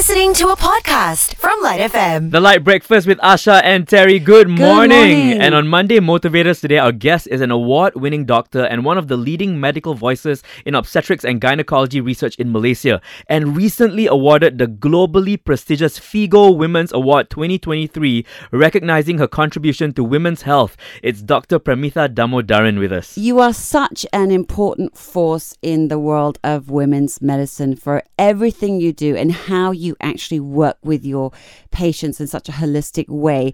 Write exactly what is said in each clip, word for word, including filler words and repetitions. listening to a podcast from Light F M. The Light Breakfast with Asha and Terry. Good morning. Good morning. And on Monday Motivators today, our guest is an award-winning doctor and one of the leading medical voices in obstetrics and gynecology research in Malaysia, and recently awarded the globally prestigious FIGO Women's Award twenty twenty-three, recognizing her contribution to women's health. It's Doctor Premitha Damodaran with us. You are such an important force in the world of women's medicine for everything you do and how How you actually work with your patients in such a holistic way.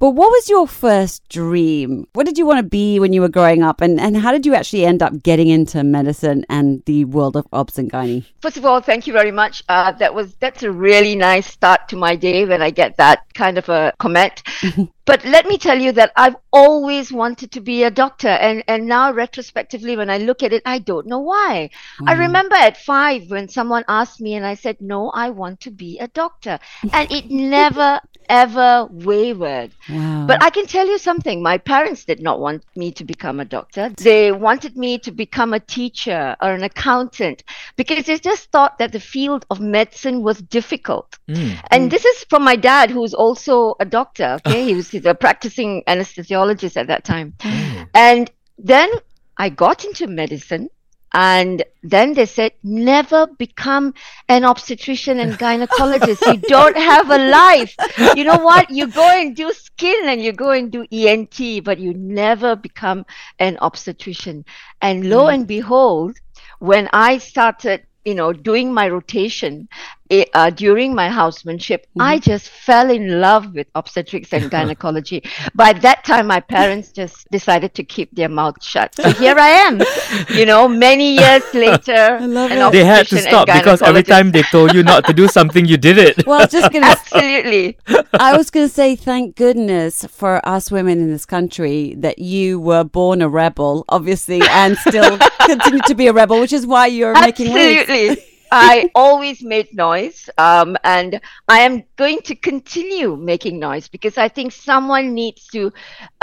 But what was your first dream? What did you want to be when you were growing up? And, and how did you actually end up getting into medicine and the world of obs and gynae? First of all, thank you very much. Uh, that was that's a really nice start to my day when I get that kind of a comment. But let me tell you that I've always wanted to be a doctor. And, and now retrospectively, when I look at it, I don't know why. Mm. I remember at five when someone asked me and I said, no, I want to be a doctor. And it never, ever wavered. Wow. But I can tell you something. My parents did not want me to become a doctor. They wanted me to become a teacher or an accountant because they just thought that the field of medicine was difficult. Mm. And mm. this is from my dad, who's also a doctor. Okay, he was a practicing anesthesiologist at that time. Mm. And then I got into medicine. And then they said, never become an obstetrician and gynecologist. You don't have a life. You know what? You go and do skin and you go and do E N T, but you never become an obstetrician. And lo mm. and behold, when I started, you know, doing my rotation it, uh, during my housemanship, mm. I just fell in love with obstetrics and gynecology. By that time, my parents just decided to keep their mouth shut. So here I am, you know, many years later. I love it. They had to stop because every time they told you not to do something, you did it. Well, just gonna absolutely. I was going to say, thank goodness for us women in this country that you were born a rebel, obviously, and still continue to be a rebel, which is why you're absolutely. making waves. I always made noise, um, and I am going to continue making noise because I think someone needs to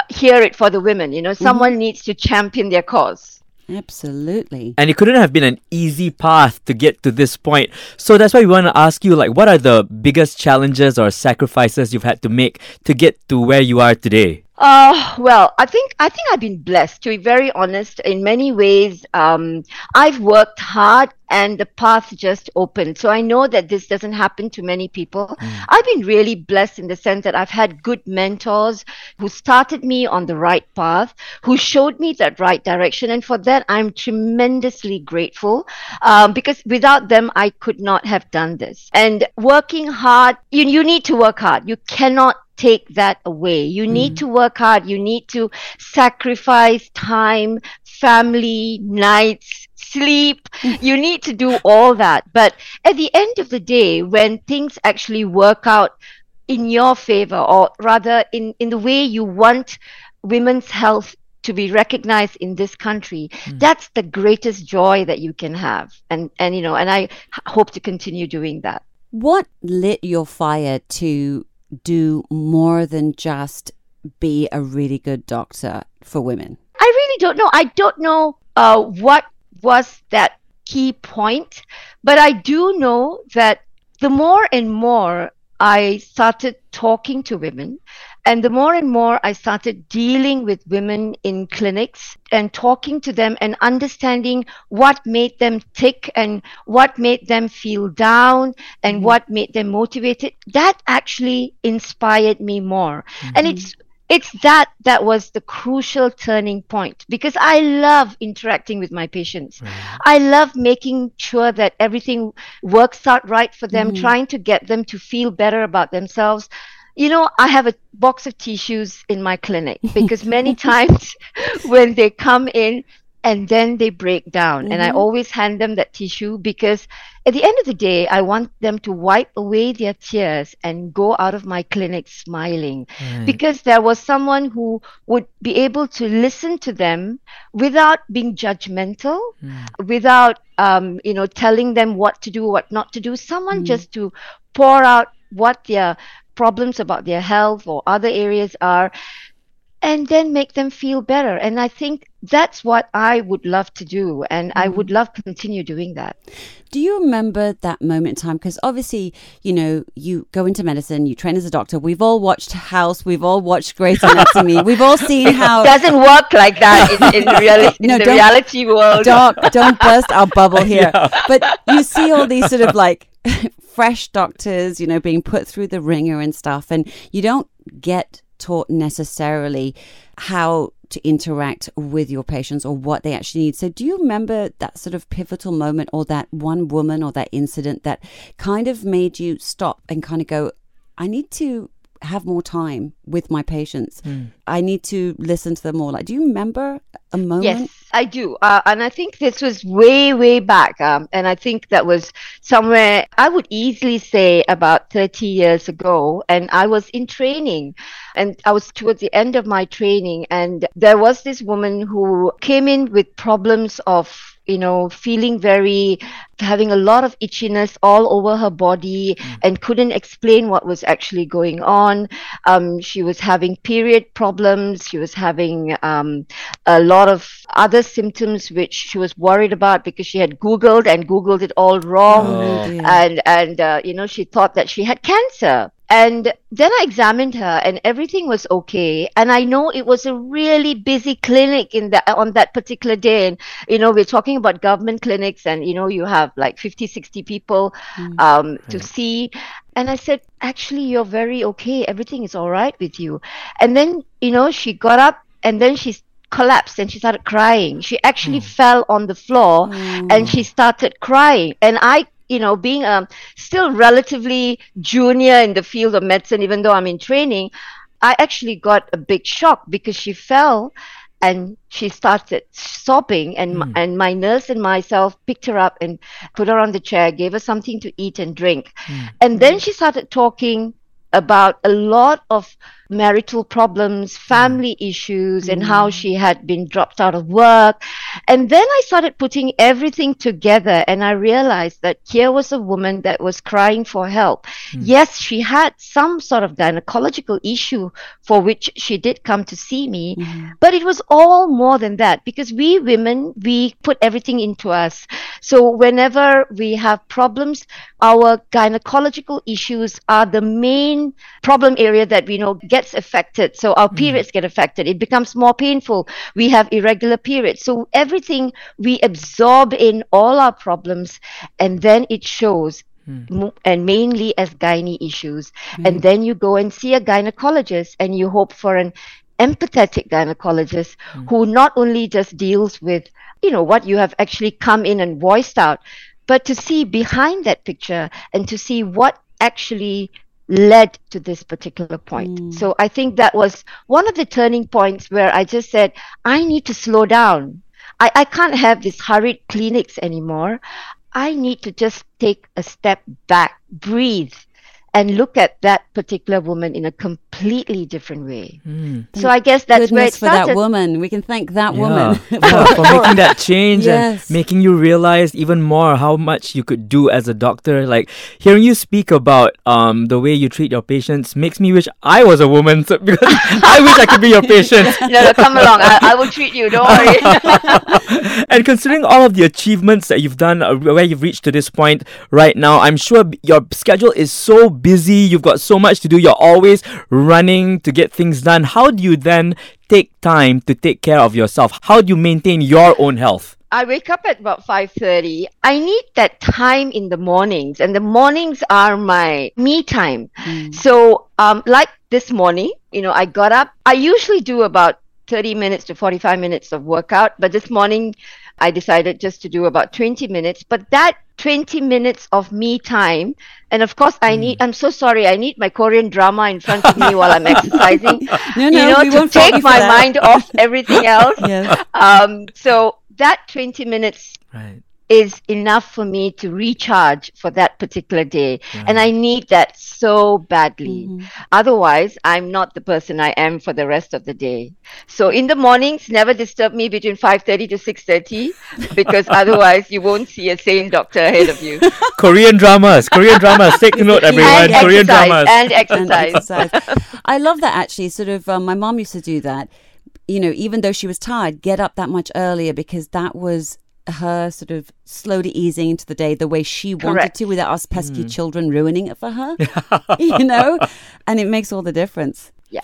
hear it for the women. You know, someone mm-hmm. needs to champion their cause. Absolutely. And it couldn't have been an easy path to get to this point. So that's why we want to ask you, like, what are the biggest challenges or sacrifices you've had to make to get to where you are today? Uh, well, I think I think I've been blessed, to be very honest. In many ways, um, I've worked hard and the path just opened. So I know that this doesn't happen to many people. Mm. I've been really blessed in the sense that I've had good mentors who started me on the right path, who showed me that right direction. And for that, I'm tremendously grateful, um, because without them, I could not have done this. And working hard, you, you need to work hard. You cannot take that away. You mm. need to work hard. You need to sacrifice time, family, nights, sleep. You need to do all that. But at the end of the day, when things actually work out in your favor, or rather in, in the way you want women's health to be recognized in this country, mm. that's the greatest joy that you can have. And, and, you know, and I hope to continue doing that. What lit your fire to do more than just be a really good doctor for women? I really don't know. I don't know uh, what was that key point, but I do know that the more and more I started talking to women, and the more and more I started dealing with women in clinics and talking to them and understanding what made them tick and what made them feel down and mm-hmm. what made them motivated, that actually inspired me more. Mm-hmm. And it's It's that that was the crucial turning point, because I love interacting with my patients. Mm. I love making sure that everything works out right for them, mm. trying to get them to feel better about themselves. You know, I have a box of tissues in my clinic because many times when they come in and then they break down, mm-hmm. and I always hand them that tissue because at the end of the day, I want them to wipe away their tears and go out of my clinic smiling, mm. because there was someone who would be able to listen to them without being judgmental, mm. without um, you know, telling them what to do, what not to do. Someone mm. just to pour out what their problems about their health or other areas are. and then make them feel better. And I think that's what I would love to do, and I would love to continue doing that. Do you remember that moment in time? Because obviously, you know, you go into medicine, you train as a doctor. We've all watched House. We've all watched Grey's Anatomy. We've all seen how... It doesn't work like that in, in, reali- in no, the reality world. Doc, don't burst our bubble here. Yeah. But you see all these sort of like fresh doctors, you know, being put through the ringer and stuff. And you don't get taught necessarily how to interact with your patients or what they actually need. So do you remember that sort of pivotal moment, or that one woman or that incident that kind of made you stop and kind of go, I need to have more time with my patients. Mm. I need to listen to them more. Like, do you remember a moment? Yes, I do. Uh, and I think this was way, way back. Um, and I think that was somewhere, I would easily say about thirty years ago. And I was in training, and I was towards the end of my training. And there was this woman who came in with problems of, you know, feeling very, having a lot of itchiness all over her body, mm. and couldn't explain what was actually going on. Um, she was having period problems. She was having um, a lot of other symptoms which she was worried about because she had Googled and Googled it all wrong. Oh, yeah. And, and uh, you know, she thought that she had cancer. And then I examined her, and everything was okay. And I know it was a really busy clinic in that on that particular day. And, you know, we're talking about government clinics, and, you know, you have like fifty, sixty people um, mm-hmm. to see. And I said, actually, you're very okay. Everything is all right with you. And then, you know, she got up, and then she collapsed and she started crying. She actually mm. fell on the floor mm. and she started crying. And I You know, being um, still relatively junior in the field of medicine, even though I'm in training, I actually got a big shock because she fell and she started sobbing. And, mm. and my nurse and myself picked her up and put her on the chair, gave her something to eat and drink. Mm. And then she started talking about a lot of marital problems, family mm. issues, mm. and how she had been dropped out of work. And then I started putting everything together, and I realized that here was a woman that was crying for help. Mm. Yes, she had some sort of gynecological issue for which she did come to see me, mm. but it was all more than that, because we women, we put everything into us. So whenever we have problems, our gynecological issues are the main problem area that we know gets affected. So our periods mm. get affected. It becomes more painful. We have irregular periods. So everything, we absorb in all our problems, and then it shows, mm. and mainly as gynae issues. Mm. And then you go and see a gynecologist, and you hope for an empathetic gynecologist mm. who not only just deals with, you know, what you have actually come in and voiced out, but to see behind that picture and to see what actually led to this particular point. Mm. So I think that was one of the turning points where I just said, I need to slow down. I, I can't have these hurried clinics anymore. I need to just take a step back, breathe, and look at that particular woman in a completely different way. Mm. So I guess that's where it started. For that woman. We can thank that yeah. woman. Yeah, for making that change yes. and making you realize even more how much you could do as a doctor. Like, hearing you speak about um, the way you treat your patients makes me wish I was a woman, so, because I wish I could be your patient. No, no, come along. I, I will treat you. Don't worry. And considering all of the achievements that you've done, uh, where you've reached to this point right now, I'm sure b- your schedule is so busy. busy, you've got so much to do, you're always running to get things done. How do you then take time to take care of yourself? How do you maintain your own health? I wake up at about five thirty. I need that time in the mornings, and the mornings are my me time. Mm. So um, like this morning, you know, I got up. I usually do about thirty minutes to forty-five minutes of workout, but this morning I decided just to do about twenty minutes. But that twenty minutes of me time, and of course I need, I'm so sorry, I need my Korean drama in front of me while I'm exercising, no, no, you know, we to won't take my that. mind off everything else. Yes. Um, so that twenty minutes right. is enough for me to recharge for that particular day. Yeah. And I need that so badly. Mm-hmm. Otherwise, I'm not the person I am for the rest of the day. So in the mornings, never disturb me between five thirty to six thirty, because otherwise you won't see a sane doctor ahead of you. Korean dramas, Korean dramas. Take note, everyone. And Korean exercise, dramas. And exercise. And exercise. I love that, actually. Sort of, um, my mom used to do that. You know, even though she was tired, get up that much earlier, because that was her sort of slowly easing into the day the way she Correct. wanted to, without us pesky mm. children ruining it for her. You know, and it makes all the difference. Yeah.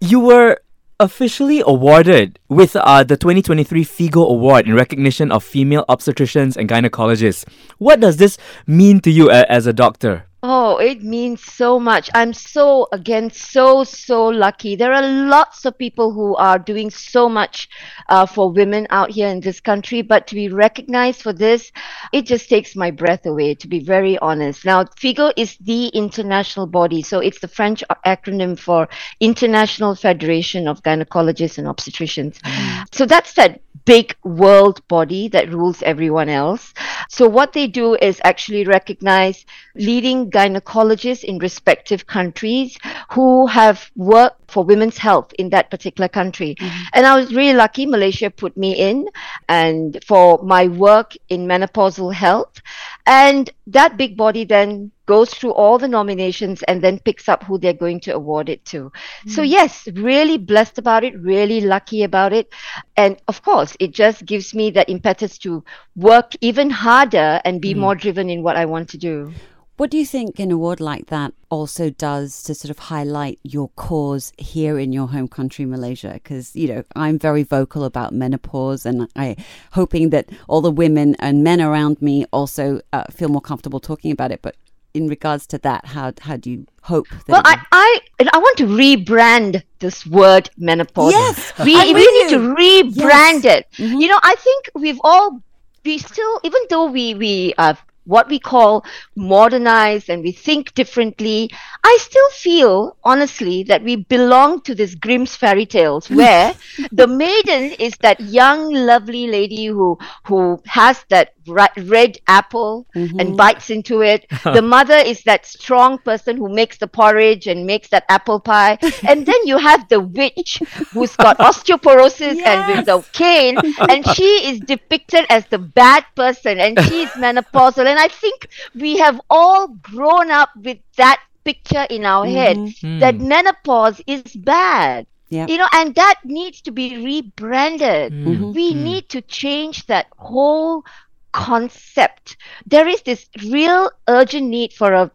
You were officially awarded with uh, the twenty twenty-three FIGO Award in recognition of female obstetricians and gynecologists. What does this mean to you uh, as a doctor? Oh, it means so much. I'm so, again, so, so lucky. There are lots of people who are doing so much uh, for women out here in this country, but to be recognized for this, it just takes my breath away, to be very honest. Now, FIGO is the international body, so it's the French acronym for International Federation of Gynecologists and Obstetricians. Mm. So that's that big world body that rules everyone else. So what they do is actually recognize leading gynecologists in respective countries who have worked for women's health in that particular country. Mm-hmm. And I was really lucky. Malaysia put me in, and for my work in menopausal health. And that big body then goes through all the nominations and then picks up who they're going to award it to. Mm. So yes, really blessed about it, really lucky about it. And of course, it just gives me that impetus to work even harder and be mm. more driven in what I want to do. What do you think an award like that also does to sort of highlight your cause here in your home country, Malaysia? Because, you know, I'm very vocal about menopause, and I'm hoping that all the women and men around me also uh, feel more comfortable talking about it. But in regards to that, how how do you hope that... Well, I, I I want to rebrand this word menopause. Yes, we, we need to rebrand yes. it. Mm-hmm. You know, I think we've all, we still, even though we, we uh, what we call modernized and we think differently, I still feel, honestly, that we belong to this Grimm's fairy tales where the maiden is that young, lovely lady who who has that red apple mm-hmm. and bites into it. The mother is that strong person who makes the porridge and makes that apple pie. And then you have the witch who's got osteoporosis yes. and with the cane, and she is depicted as the bad person, and she's menopausal. And I think we have all grown up with that picture in our mm-hmm. head mm. that menopause is bad. Yep. You know, and that needs to be rebranded. Mm-hmm. We mm. need to change that whole concept. There is this real urgent need for a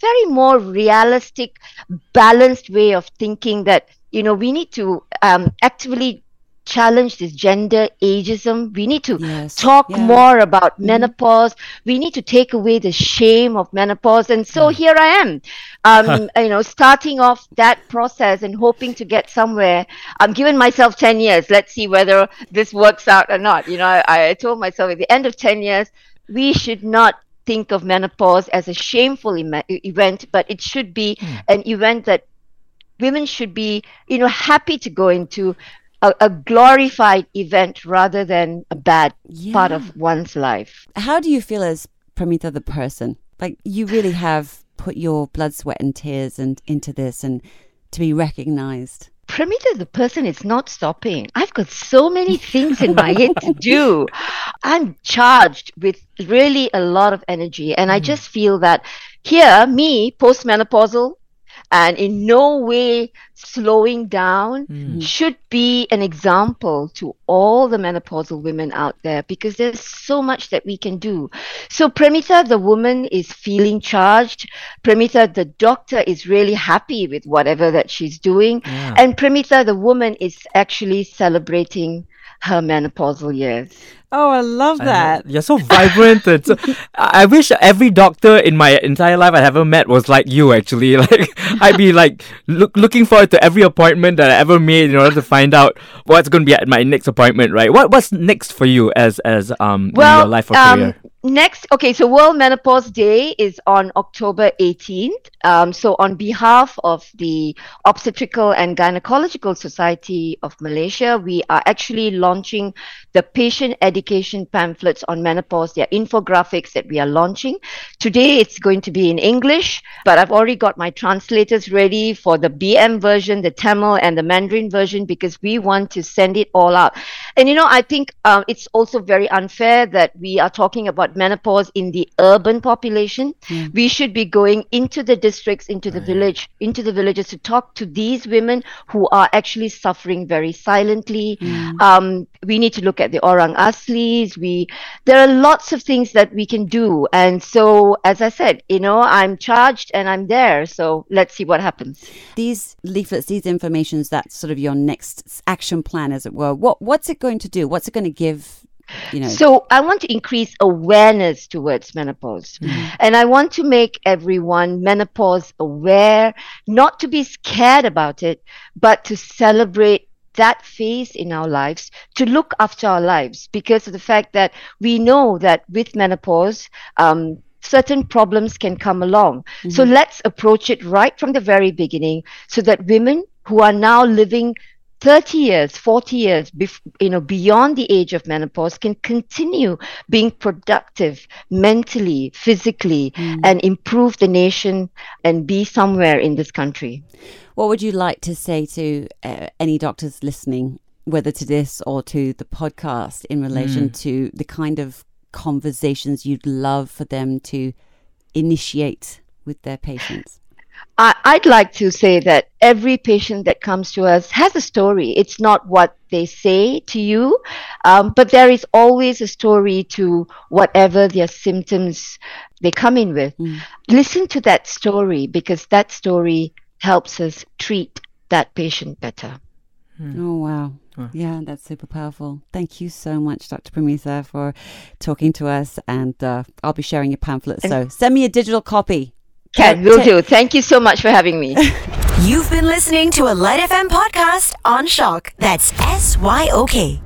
very more realistic, balanced way of thinking that, you know, we need to um, actively challenge this gender ageism. We need to yes. talk yeah. more about mm-hmm. menopause. We need to take away the shame of menopause. And so mm. here I am, um, you know, starting off that process and hoping to get somewhere. I'm giving myself ten years. Let's see whether this works out or not. You know, I, I told myself at the end of ten years, we should not think of menopause as a shameful em- event, but it should be mm. an event that women should be, you know, happy to go into. A, a glorified event rather than a bad yeah. part of one's life. How do you feel as Premitha the person? Like, you really have put your blood, sweat and tears and into this, and to be recognized. Premitha the person is not stopping. I've got so many things in my head to do. I'm charged with really a lot of energy, and mm. I just feel that here, me, postmenopausal, and in no way slowing down mm. should be an example to all the menopausal women out there, because there's so much that we can do. So Premitha the woman is feeling charged. Premitha the doctor is really happy with whatever that she's doing. Yeah. And Premitha the woman is actually celebrating her menopausal years. Oh, I love that. I, you're so vibrant. And so, I wish every doctor in my entire life I ever met was like you, actually. Like, I'd be like look, looking forward to every appointment that I ever made in order to find out what's going to be at my next appointment, right? What What's next for you as, as um, well, in your life or um, career? Next, okay, so World Menopause Day is on October eighteenth. Um, so on behalf of the Obstetrical and Gynecological Society of Malaysia, we are actually launching the patient education pamphlets on menopause. They are infographics that we are launching. Today, it's going to be in English, but I've already got my translators ready for the B M version, the Tamil and the Mandarin version, because we want to send it all out. And, you know, I think uh, it's also very unfair that we are talking about menopause in the urban population. Mm. We should be going into the districts, into the right. village, into the villages to talk to these women who are actually suffering very silently. Mm. Um, we need to look at the Orang Aslis. We there are lots of things that we can do. And so, as I said, you know, I'm charged and I'm there. So let's see what happens. These leaflets, these informations, that's sort of your next action plan, as it were. What what's it going to do? What's it going to give? You know. So I want to increase awareness towards menopause. Mm-hmm. And I want to make everyone menopause aware, not to be scared about it, but to celebrate that phase in our lives, to look after our lives, because of the fact that we know that with menopause, um, certain problems can come along. Mm-hmm. So let's approach it right from the very beginning so that women who are now living thirty years, forty years, bef- you know, beyond the age of menopause can continue being productive mentally, physically, mm. and improve the nation and be somewhere in this country. What would you like to say to uh, any doctors listening, whether to this or to the podcast, in relation mm. to the kind of conversations you'd love for them to initiate with their patients? I'd like to say that every patient that comes to us has a story. It's not what they say to you, um, but there is always a story to whatever their symptoms they come in with. Mm. Listen to that story, because that story helps us treat that patient better. Mm. Oh, wow. Oh. Yeah, that's super powerful. Thank you so much, Doctor Premitha, for talking to us. And uh, I'll be sharing your pamphlet. So send me a digital copy. Kat, will do. Thank you so much for having me. You've been listening to a Light F M podcast on Shock. That's S Y O K.